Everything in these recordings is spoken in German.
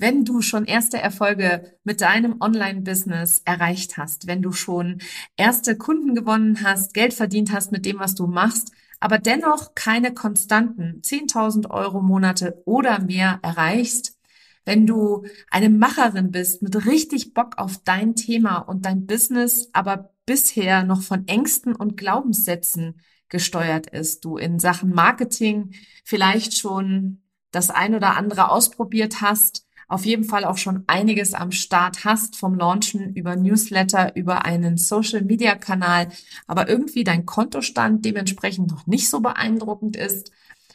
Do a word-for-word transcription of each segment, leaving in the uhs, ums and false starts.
Wenn du schon erste Erfolge mit deinem Online-Business erreicht hast, wenn du schon erste Kunden gewonnen hast, Geld verdient hast mit dem, was du machst, aber dennoch keine konstanten zehntausend Euro Monate oder mehr erreichst, wenn du eine Macherin bist mit richtig Bock auf dein Thema und dein Business, aber bisher noch von Ängsten und Glaubenssätzen gesteuert ist, du in Sachen Marketing vielleicht schon das ein oder andere ausprobiert hast, auf jeden Fall auch schon einiges am Start hast, vom Launchen über Newsletter, über einen Social-Media-Kanal, aber irgendwie dein Kontostand dementsprechend noch nicht so beeindruckend ist.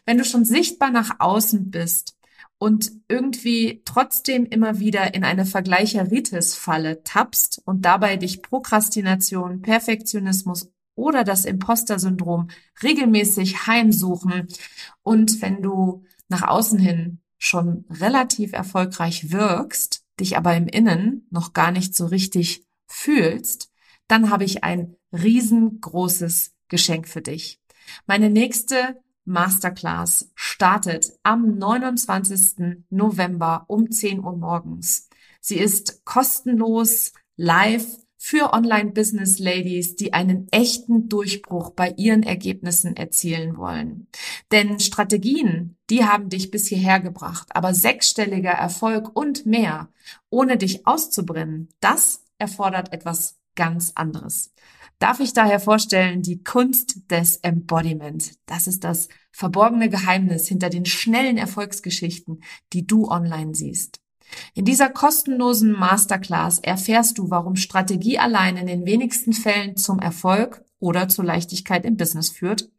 Wenn du schon sichtbar nach außen bist und irgendwie trotzdem immer wieder in eine Vergleicheritis-Falle tappst und dabei dich Prokrastination, Perfektionismus oder das Imposter-Syndrom regelmäßig heimsuchen, und wenn du nach außen hin schon relativ erfolgreich wirkst, dich aber im Innen noch gar nicht so richtig fühlst, dann habe ich ein riesengroßes Geschenk für dich. Meine nächste Masterclass startet am neunundzwanzigsten November um zehn Uhr morgens. Sie ist kostenlos, live, für Online-Business-Ladies, die einen echten Durchbruch bei ihren Ergebnissen erzielen wollen. Denn Strategien, die haben dich bis hierher gebracht, aber sechsstelliger Erfolg und mehr, ohne dich auszubrennen, das erfordert etwas ganz anderes. Darf ich daher vorstellen, die Kunst des Embodiment. Das ist das verborgene Geheimnis hinter den schnellen Erfolgsgeschichten, die du online siehst. In dieser kostenlosen Masterclass erfährst du, warum Strategie allein in den wenigsten Fällen zum Erfolg oder zur Leichtigkeit im Business führt,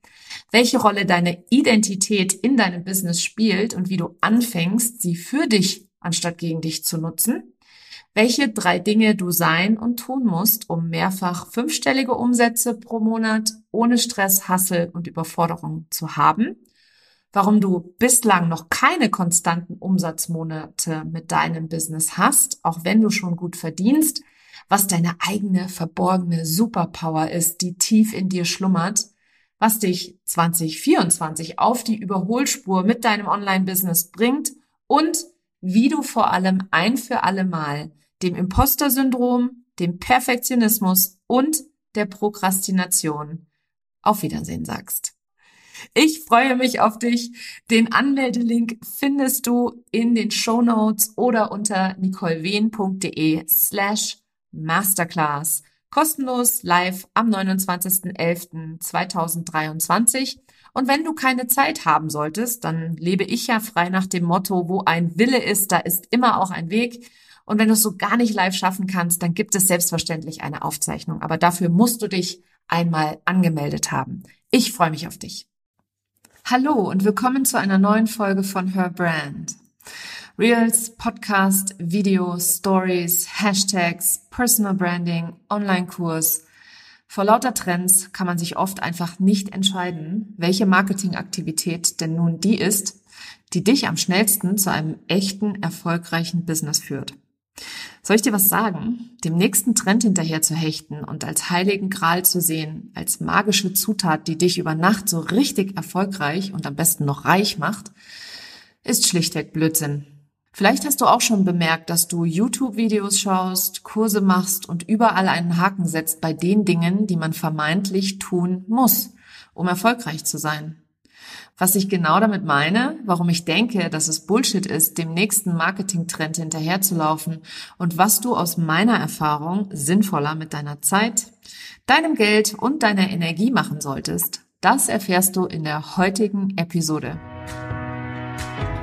welche Rolle deine Identität in deinem Business spielt und wie du anfängst, sie für dich anstatt gegen dich zu nutzen, welche drei Dinge du sein und tun musst, um mehrfach fünfstellige Umsätze pro Monat ohne Stress, Hassel und Überforderung zu haben, warum du bislang noch keine konstanten Umsatzmonate mit deinem Business hast, auch wenn du schon gut verdienst, was deine eigene verborgene Superpower ist, die tief in dir schlummert, was dich zwanzig vierundzwanzig auf die Überholspur mit deinem Online-Business bringt und wie du vor allem ein für alle Mal dem Imposter-Syndrom, dem Perfektionismus und der Prokrastination auf Wiedersehen sagst. Ich freue mich auf dich. Den Anmeldelink findest du in den Shownotes oder unter nicolewien.de slash masterclass. Kostenlos live am neunundzwanzigsten elften zweitausenddreiundzwanzig. Und wenn du keine Zeit haben solltest, dann lebe ich ja frei nach dem Motto, wo ein Wille ist, da ist immer auch ein Weg. Und wenn du es so gar nicht live schaffen kannst, dann gibt es selbstverständlich eine Aufzeichnung. Aber dafür musst du dich einmal angemeldet haben. Ich freue mich auf dich. Hallo und willkommen zu einer neuen Folge von Her Brand. Reels, Podcast, Videos, Stories, Hashtags, Personal Branding, Online-Kurs. Vor lauter Trends kann man sich oft einfach nicht entscheiden, welche Marketingaktivität denn nun die ist, die dich am schnellsten zu einem echten, erfolgreichen Business führt. Soll ich dir was sagen? Dem nächsten Trend hinterher zu hechten und als heiligen Gral zu sehen, als magische Zutat, die dich über Nacht so richtig erfolgreich und am besten noch reich macht, ist schlichtweg Blödsinn. Vielleicht hast du auch schon bemerkt, dass du YouTube-Videos schaust, Kurse machst und überall einen Haken setzt bei den Dingen, die man vermeintlich tun muss, um erfolgreich zu sein. Was ich genau damit meine, warum ich denke, dass es Bullshit ist, dem nächsten Marketing-Trend hinterherzulaufen und was du aus meiner Erfahrung sinnvoller mit deiner Zeit, deinem Geld und deiner Energie machen solltest, das erfährst du in der heutigen Episode.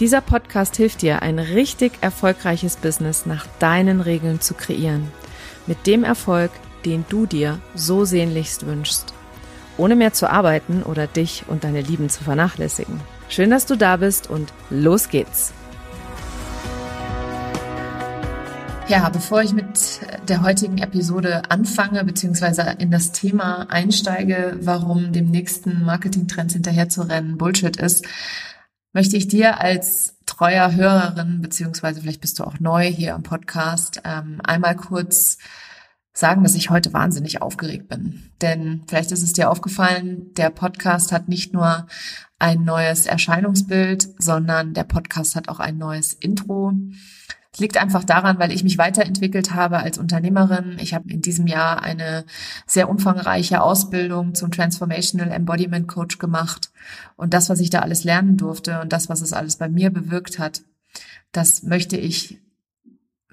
Dieser Podcast hilft dir, ein richtig erfolgreiches Business nach deinen Regeln zu kreieren. Mit dem Erfolg, den du dir so sehnlichst wünschst. Ohne mehr zu arbeiten oder dich und deine Lieben zu vernachlässigen. Schön, dass du da bist und los geht's! Ja, bevor ich mit der heutigen Episode anfange, beziehungsweise in das Thema einsteige, warum dem nächsten Marketingtrend hinterherzurennen Bullshit ist, möchte ich dir als treuer Hörerin, beziehungsweise vielleicht bist du auch neu hier im Podcast, einmal kurz sagen, dass ich heute wahnsinnig aufgeregt bin. Denn vielleicht ist es dir aufgefallen, der Podcast hat nicht nur ein neues Erscheinungsbild, sondern der Podcast hat auch ein neues Intro. Es liegt einfach daran, weil ich mich weiterentwickelt habe als Unternehmerin. Ich habe in diesem Jahr eine sehr umfangreiche Ausbildung zum Transformational Embodiment Coach gemacht. Und das, was ich da alles lernen durfte und das, was es alles bei mir bewirkt hat, das möchte ich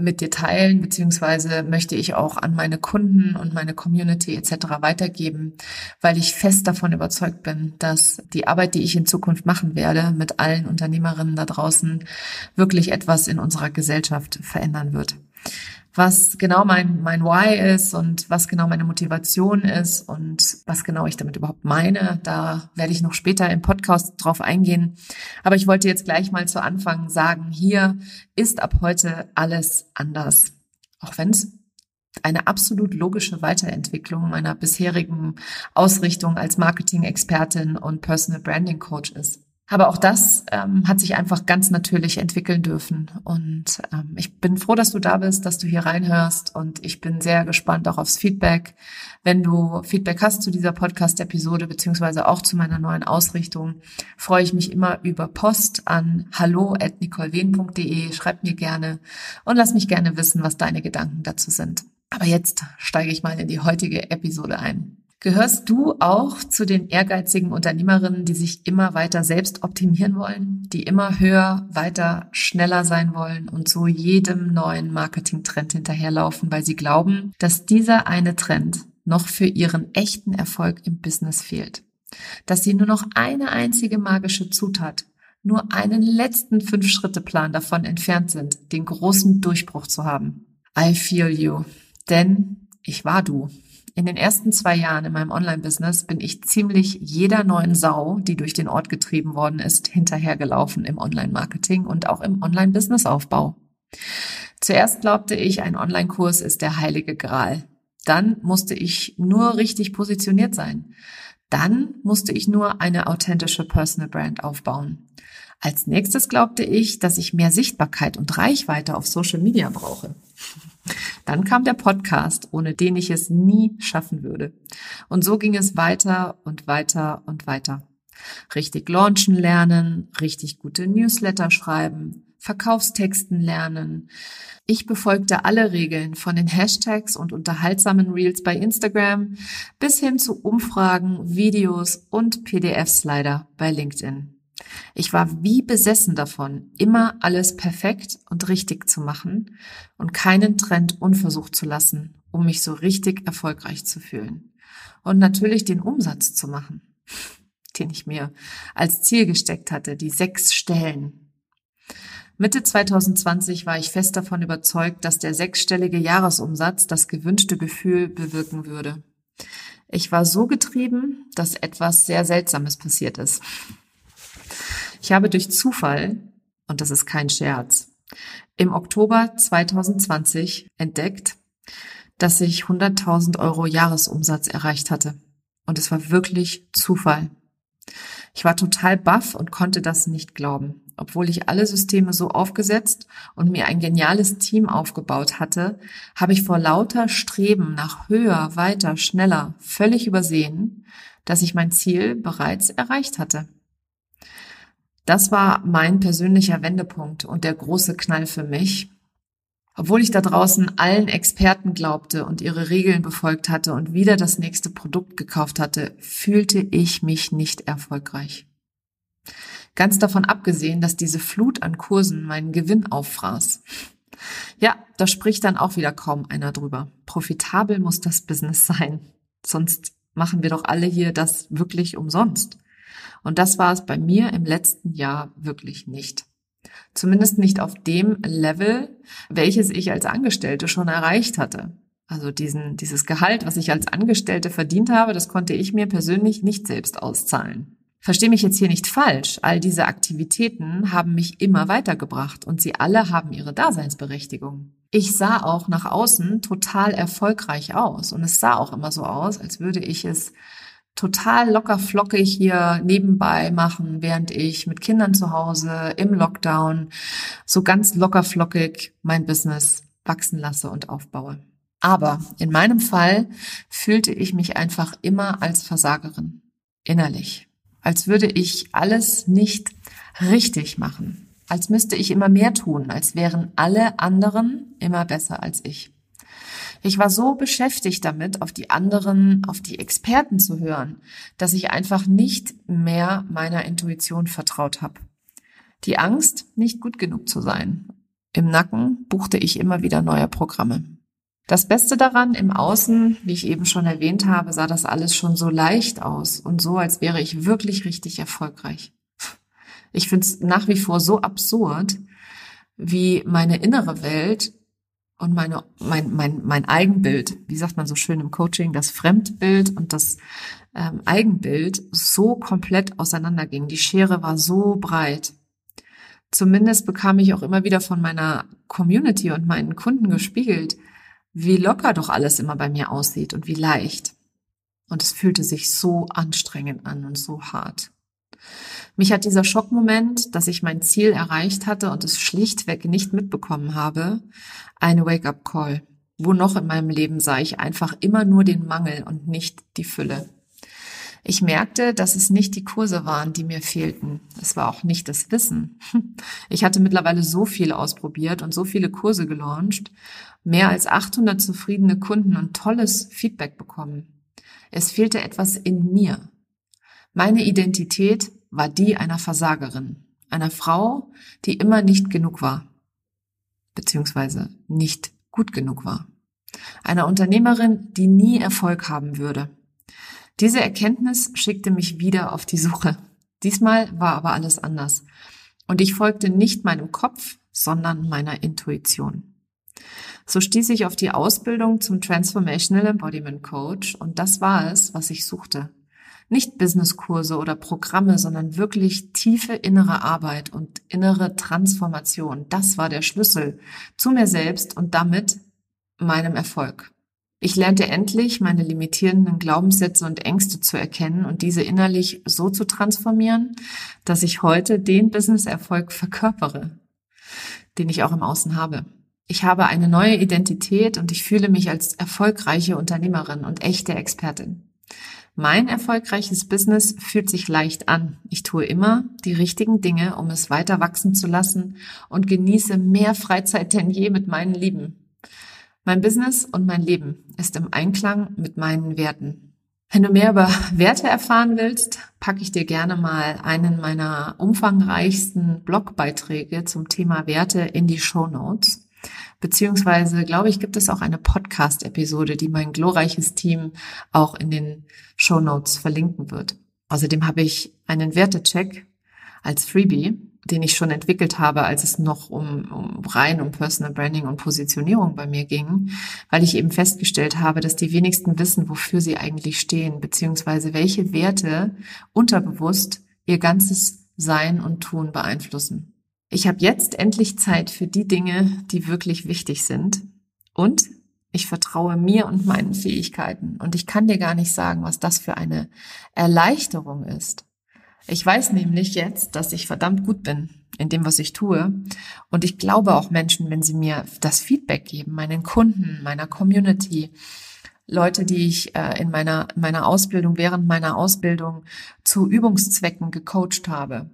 mit dir teilen, beziehungsweise möchte ich auch an meine Kunden und meine Community et cetera weitergeben, weil ich fest davon überzeugt bin, dass die Arbeit, die ich in Zukunft machen werde, mit allen Unternehmerinnen da draußen wirklich etwas in unserer Gesellschaft verändern wird. Was genau mein mein Why ist und was genau meine Motivation ist und was genau ich damit überhaupt meine, da werde ich noch später im Podcast drauf eingehen. Aber ich wollte jetzt gleich mal zu Anfang sagen, hier ist ab heute alles anders. Auch wenn es eine absolut logische Weiterentwicklung meiner bisherigen Ausrichtung als Marketing-Expertin und Personal Branding Coach ist. Aber auch das ähm, hat sich einfach ganz natürlich entwickeln dürfen. Und ähm, ich bin froh, dass du da bist, dass du hier reinhörst. Und ich bin sehr gespannt auch aufs Feedback. Wenn du Feedback hast zu dieser Podcast-Episode beziehungsweise auch zu meiner neuen Ausrichtung, freue ich mich immer über Post an hallo at nicolewien punkt de. Schreib mir gerne und lass mich gerne wissen, was deine Gedanken dazu sind. Aber jetzt steige ich mal in die heutige Episode ein. Gehörst du auch zu den ehrgeizigen Unternehmerinnen, die sich immer weiter selbst optimieren wollen, die immer höher, weiter, schneller sein wollen und so jedem neuen Marketingtrend hinterherlaufen, weil sie glauben, dass dieser eine Trend noch für ihren echten Erfolg im Business fehlt, dass sie nur noch eine einzige magische Zutat, nur einen letzten Fünf-Schritte-Plan davon entfernt sind, den großen Durchbruch zu haben? I feel you, denn ich war du. In den ersten zwei Jahren in meinem Online-Business bin ich ziemlich jeder neuen Sau, die durch den Ort getrieben worden ist, hinterhergelaufen im Online-Marketing und auch im Online-Business-Aufbau. Zuerst glaubte ich, ein Online-Kurs ist der heilige Gral. Dann musste ich nur richtig positioniert sein. Dann musste ich nur eine authentische Personal Brand aufbauen. Als nächstes glaubte ich, dass ich mehr Sichtbarkeit und Reichweite auf Social Media brauche. Dann kam der Podcast, ohne den ich es nie schaffen würde. Und so ging es weiter und weiter und weiter. Richtig launchen lernen, richtig gute Newsletter schreiben, Verkaufstexten lernen. Ich befolgte alle Regeln von den Hashtags und unterhaltsamen Reels bei Instagram bis hin zu Umfragen, Videos und P D F-Slider bei LinkedIn. Ich war wie besessen davon, immer alles perfekt und richtig zu machen und keinen Trend unversucht zu lassen, um mich so richtig erfolgreich zu fühlen. Und natürlich den Umsatz zu machen, den ich mir als Ziel gesteckt hatte, die sechs Stellen. Mitte zwanzig zwanzig war ich fest davon überzeugt, dass der sechsstellige Jahresumsatz das gewünschte Gefühl bewirken würde. Ich war so getrieben, dass etwas sehr Seltsames passiert ist. Ich habe durch Zufall, und das ist kein Scherz, im Oktober zwanzig zwanzig entdeckt, dass ich hunderttausend Euro Jahresumsatz erreicht hatte. Und es war wirklich Zufall. Ich war total baff und konnte das nicht glauben, obwohl ich alle Systeme so aufgesetzt und mir ein geniales Team aufgebaut hatte, habe ich vor lauter Streben nach höher, weiter, schneller völlig übersehen, dass ich mein Ziel bereits erreicht hatte. Das war mein persönlicher Wendepunkt und der große Knall für mich. Obwohl ich da draußen allen Experten glaubte und ihre Regeln befolgt hatte und wieder das nächste Produkt gekauft hatte, fühlte ich mich nicht erfolgreich. Ganz davon abgesehen, dass diese Flut an Kursen meinen Gewinn auffraß. Ja, da spricht dann auch wieder kaum einer drüber. Profitabel muss das Business sein, sonst machen wir doch alle hier das wirklich umsonst. Und das war es bei mir im letzten Jahr wirklich nicht. Zumindest nicht auf dem Level, welches ich als Angestellte schon erreicht hatte. Also diesen, dieses Gehalt, was ich als Angestellte verdient habe, das konnte ich mir persönlich nicht selbst auszahlen. Versteh mich jetzt hier nicht falsch, all diese Aktivitäten haben mich immer weitergebracht und sie alle haben ihre Daseinsberechtigung. Ich sah auch nach außen total erfolgreich aus und es sah auch immer so aus, als würde ich es total locker flockig hier nebenbei machen, während ich mit Kindern zu Hause im Lockdown so ganz locker flockig mein Business wachsen lasse und aufbaue. Aber in meinem Fall fühlte ich mich einfach immer als Versagerin, innerlich. Als würde ich alles nicht richtig machen, als müsste ich immer mehr tun, als wären alle anderen immer besser als ich. Ich war so beschäftigt damit, auf die anderen, auf die Experten zu hören, dass ich einfach nicht mehr meiner Intuition vertraut habe. Die Angst, nicht gut genug zu sein. Im Nacken buchte ich immer wieder neue Programme. Das Beste daran, im Außen, wie ich eben schon erwähnt habe, sah das alles schon so leicht aus und so, als wäre ich wirklich richtig erfolgreich. Ich finde es nach wie vor so absurd, wie meine innere Welt und meine, mein, mein, mein Eigenbild, wie sagt man so schön im Coaching, das Fremdbild und das ähm, Eigenbild so komplett auseinandergingen. Die Schere war so breit. Zumindest bekam ich auch immer wieder von meiner Community und meinen Kunden gespiegelt, wie locker doch alles immer bei mir aussieht und wie leicht. Und es fühlte sich so anstrengend an und so hart. Mich hat dieser Schockmoment, dass ich mein Ziel erreicht hatte und es schlichtweg nicht mitbekommen habe, ein Wake-up-Call. Wo noch in meinem Leben sah ich einfach immer nur den Mangel und nicht die Fülle. Ich merkte, dass es nicht die Kurse waren, die mir fehlten. Es war auch nicht das Wissen. Ich hatte mittlerweile so viel ausprobiert und so viele Kurse gelauncht, mehr als achthundert zufriedene Kunden und tolles Feedback bekommen. Es fehlte etwas in mir. Meine Identität war die einer Versagerin, einer Frau, die immer nicht genug war, beziehungsweise nicht gut genug war. Einer Unternehmerin, die nie Erfolg haben würde. Diese Erkenntnis schickte mich wieder auf die Suche. Diesmal war aber alles anders. Und ich folgte nicht meinem Kopf, sondern meiner Intuition. So stieß ich auf die Ausbildung zum Transformational Embodiment Coach und das war es, was ich suchte. Nicht Businesskurse oder Programme, sondern wirklich tiefe innere Arbeit und innere Transformation. Das war der Schlüssel zu mir selbst und damit meinem Erfolg. Ich lernte endlich, meine limitierenden Glaubenssätze und Ängste zu erkennen und diese innerlich so zu transformieren, dass ich heute den Business-Erfolg verkörpere, den ich auch im Außen habe. Ich habe eine neue Identität und ich fühle mich als erfolgreiche Unternehmerin und echte Expertin. Mein erfolgreiches Business fühlt sich leicht an. Ich tue immer die richtigen Dinge, um es weiter wachsen zu lassen und genieße mehr Freizeit denn je mit meinen Lieben. Mein Business und mein Leben ist im Einklang mit meinen Werten. Wenn du mehr über Werte erfahren willst, packe ich dir gerne mal einen meiner umfangreichsten Blogbeiträge zum Thema Werte in die Shownotes. Beziehungsweise, glaube ich, gibt es auch eine Podcast-Episode, die mein glorreiches Team auch in den Shownotes verlinken wird. Außerdem habe ich einen Wertecheck als Freebie, den ich schon entwickelt habe, als es noch um, um rein um Personal Branding und Positionierung bei mir ging, weil ich eben festgestellt habe, dass die wenigsten wissen, wofür sie eigentlich stehen, beziehungsweise welche Werte unterbewusst ihr ganzes Sein und Tun beeinflussen. Ich habe jetzt endlich Zeit für die Dinge, die wirklich wichtig sind und ich vertraue mir und meinen Fähigkeiten und ich kann dir gar nicht sagen, was das für eine Erleichterung ist. Ich weiß nämlich jetzt, dass ich verdammt gut bin in dem, was ich tue und ich glaube auch Menschen, wenn sie mir das Feedback geben, meinen Kunden, meiner Community, Leute, die ich äh, in meiner meiner Ausbildung, während meiner Ausbildung zu Übungszwecken gecoacht habe.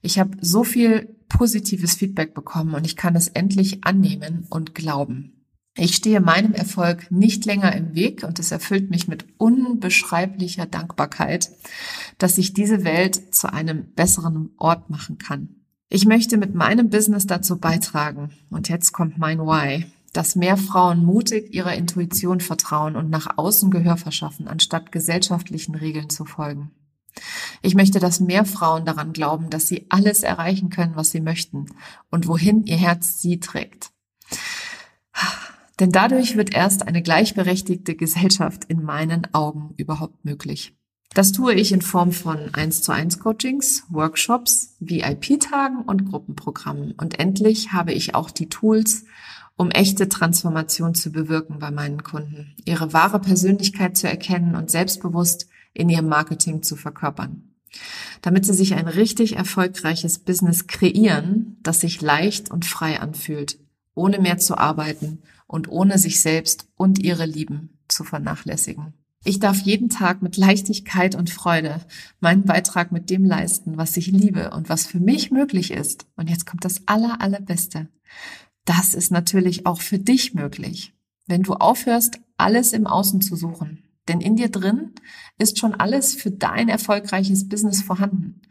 Ich habe so viel positives Feedback bekommen und ich kann es endlich annehmen und glauben. Ich stehe meinem Erfolg nicht länger im Weg und es erfüllt mich mit unbeschreiblicher Dankbarkeit, dass ich diese Welt zu einem besseren Ort machen kann. Ich möchte mit meinem Business dazu beitragen und jetzt kommt mein Why, dass mehr Frauen mutig ihrer Intuition vertrauen und nach außen Gehör verschaffen, anstatt gesellschaftlichen Regeln zu folgen. Ich möchte, dass mehr Frauen daran glauben, dass sie alles erreichen können, was sie möchten und wohin ihr Herz sie trägt. Denn dadurch wird erst eine gleichberechtigte Gesellschaft in meinen Augen überhaupt möglich. Das tue ich in Form von eins zu eins Coachings, Workshops, V I P-Tagen und Gruppenprogrammen. Und endlich habe ich auch die Tools, um echte Transformation zu bewirken bei meinen Kunden, ihre wahre Persönlichkeit zu erkennen und selbstbewusst in ihrem Marketing zu verkörpern. Damit sie sich ein richtig erfolgreiches Business kreieren, das sich leicht und frei anfühlt, ohne mehr zu arbeiten und ohne sich selbst und ihre Lieben zu vernachlässigen. Ich darf jeden Tag mit Leichtigkeit und Freude meinen Beitrag mit dem leisten, was ich liebe und was für mich möglich ist. Und jetzt kommt das aller, allerbeste. Das ist natürlich auch für dich möglich, wenn du aufhörst, alles im Außen zu suchen. Denn in dir drin ist schon alles für dein erfolgreiches Business vorhanden.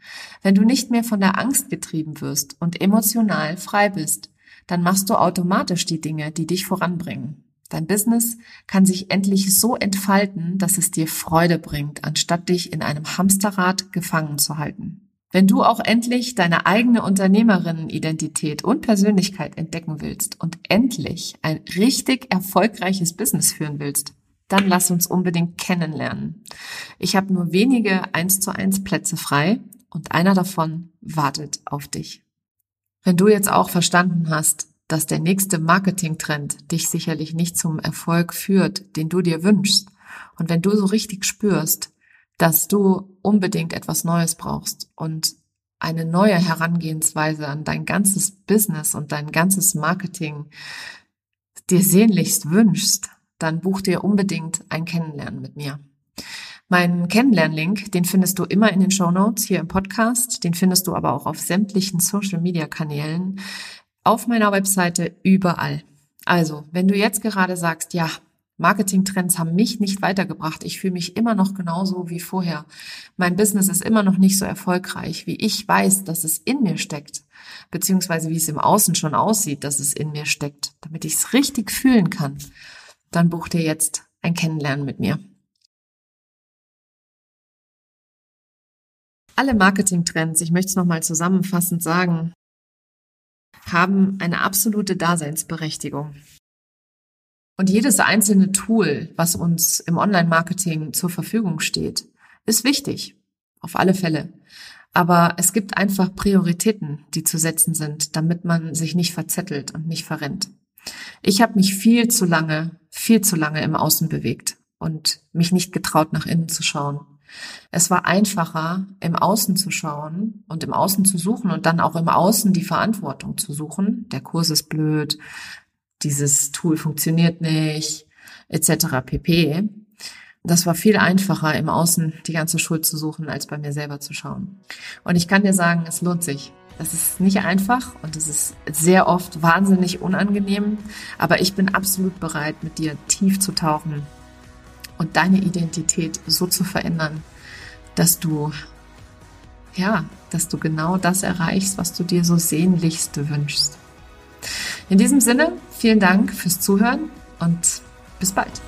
Wenn du nicht mehr von der Angst getrieben wirst und emotional frei bist, dann machst du automatisch die Dinge, die dich voranbringen. Dein Business kann sich endlich so entfalten, dass es dir Freude bringt, anstatt dich in einem Hamsterrad gefangen zu halten. Wenn du auch endlich deine eigene Unternehmerinnen-Identität und Persönlichkeit entdecken willst und endlich ein richtig erfolgreiches Business führen willst, dann lass uns unbedingt kennenlernen. Ich habe nur wenige eins zu eins Plätze frei und einer davon wartet auf dich. Wenn du jetzt auch verstanden hast, dass der nächste Marketing-Trend dich sicherlich nicht zum Erfolg führt, den du dir wünschst, und wenn du so richtig spürst, dass du unbedingt etwas Neues brauchst und eine neue Herangehensweise an dein ganzes Business und dein ganzes Marketing dir sehnlichst wünschst, dann buch dir unbedingt ein Kennenlernen mit mir. Mein Kennenlern-Link, den findest du immer in den Shownotes hier im Podcast, den findest du aber auch auf sämtlichen Social-Media-Kanälen, auf meiner Webseite, überall. Also, wenn du jetzt gerade sagst, ja, Marketing-Trends haben mich nicht weitergebracht, ich fühle mich immer noch genauso wie vorher, mein Business ist immer noch nicht so erfolgreich, wie ich weiß, dass es in mir steckt, beziehungsweise wie es im Außen schon aussieht, dass es in mir steckt, damit ich es richtig fühlen kann, dann buch dir jetzt ein Kennenlernen mit mir. Alle Marketing-Trends, ich möchte es nochmal zusammenfassend sagen, haben eine absolute Daseinsberechtigung. Und jedes einzelne Tool, was uns im Online-Marketing zur Verfügung steht, ist wichtig, auf alle Fälle. Aber es gibt einfach Prioritäten, die zu setzen sind, damit man sich nicht verzettelt und nicht verrennt. Ich habe mich viel zu lange, viel zu lange im Außen bewegt und mich nicht getraut, nach innen zu schauen. Es war einfacher, im Außen zu schauen und im Außen zu suchen und dann auch im Außen die Verantwortung zu suchen. Der Kurs ist blöd, dieses Tool funktioniert nicht, et cetera pp. Das war viel einfacher, im Außen die ganze Schuld zu suchen, als bei mir selber zu schauen. Und ich kann dir sagen, es lohnt sich. Das ist nicht einfach und es ist sehr oft wahnsinnig unangenehm, aber ich bin absolut bereit, mit dir tief zu tauchen und deine Identität so zu verändern, dass du, ja, dass du genau das erreichst, was du dir so sehnlichst wünschst. In diesem Sinne, vielen Dank fürs Zuhören und bis bald.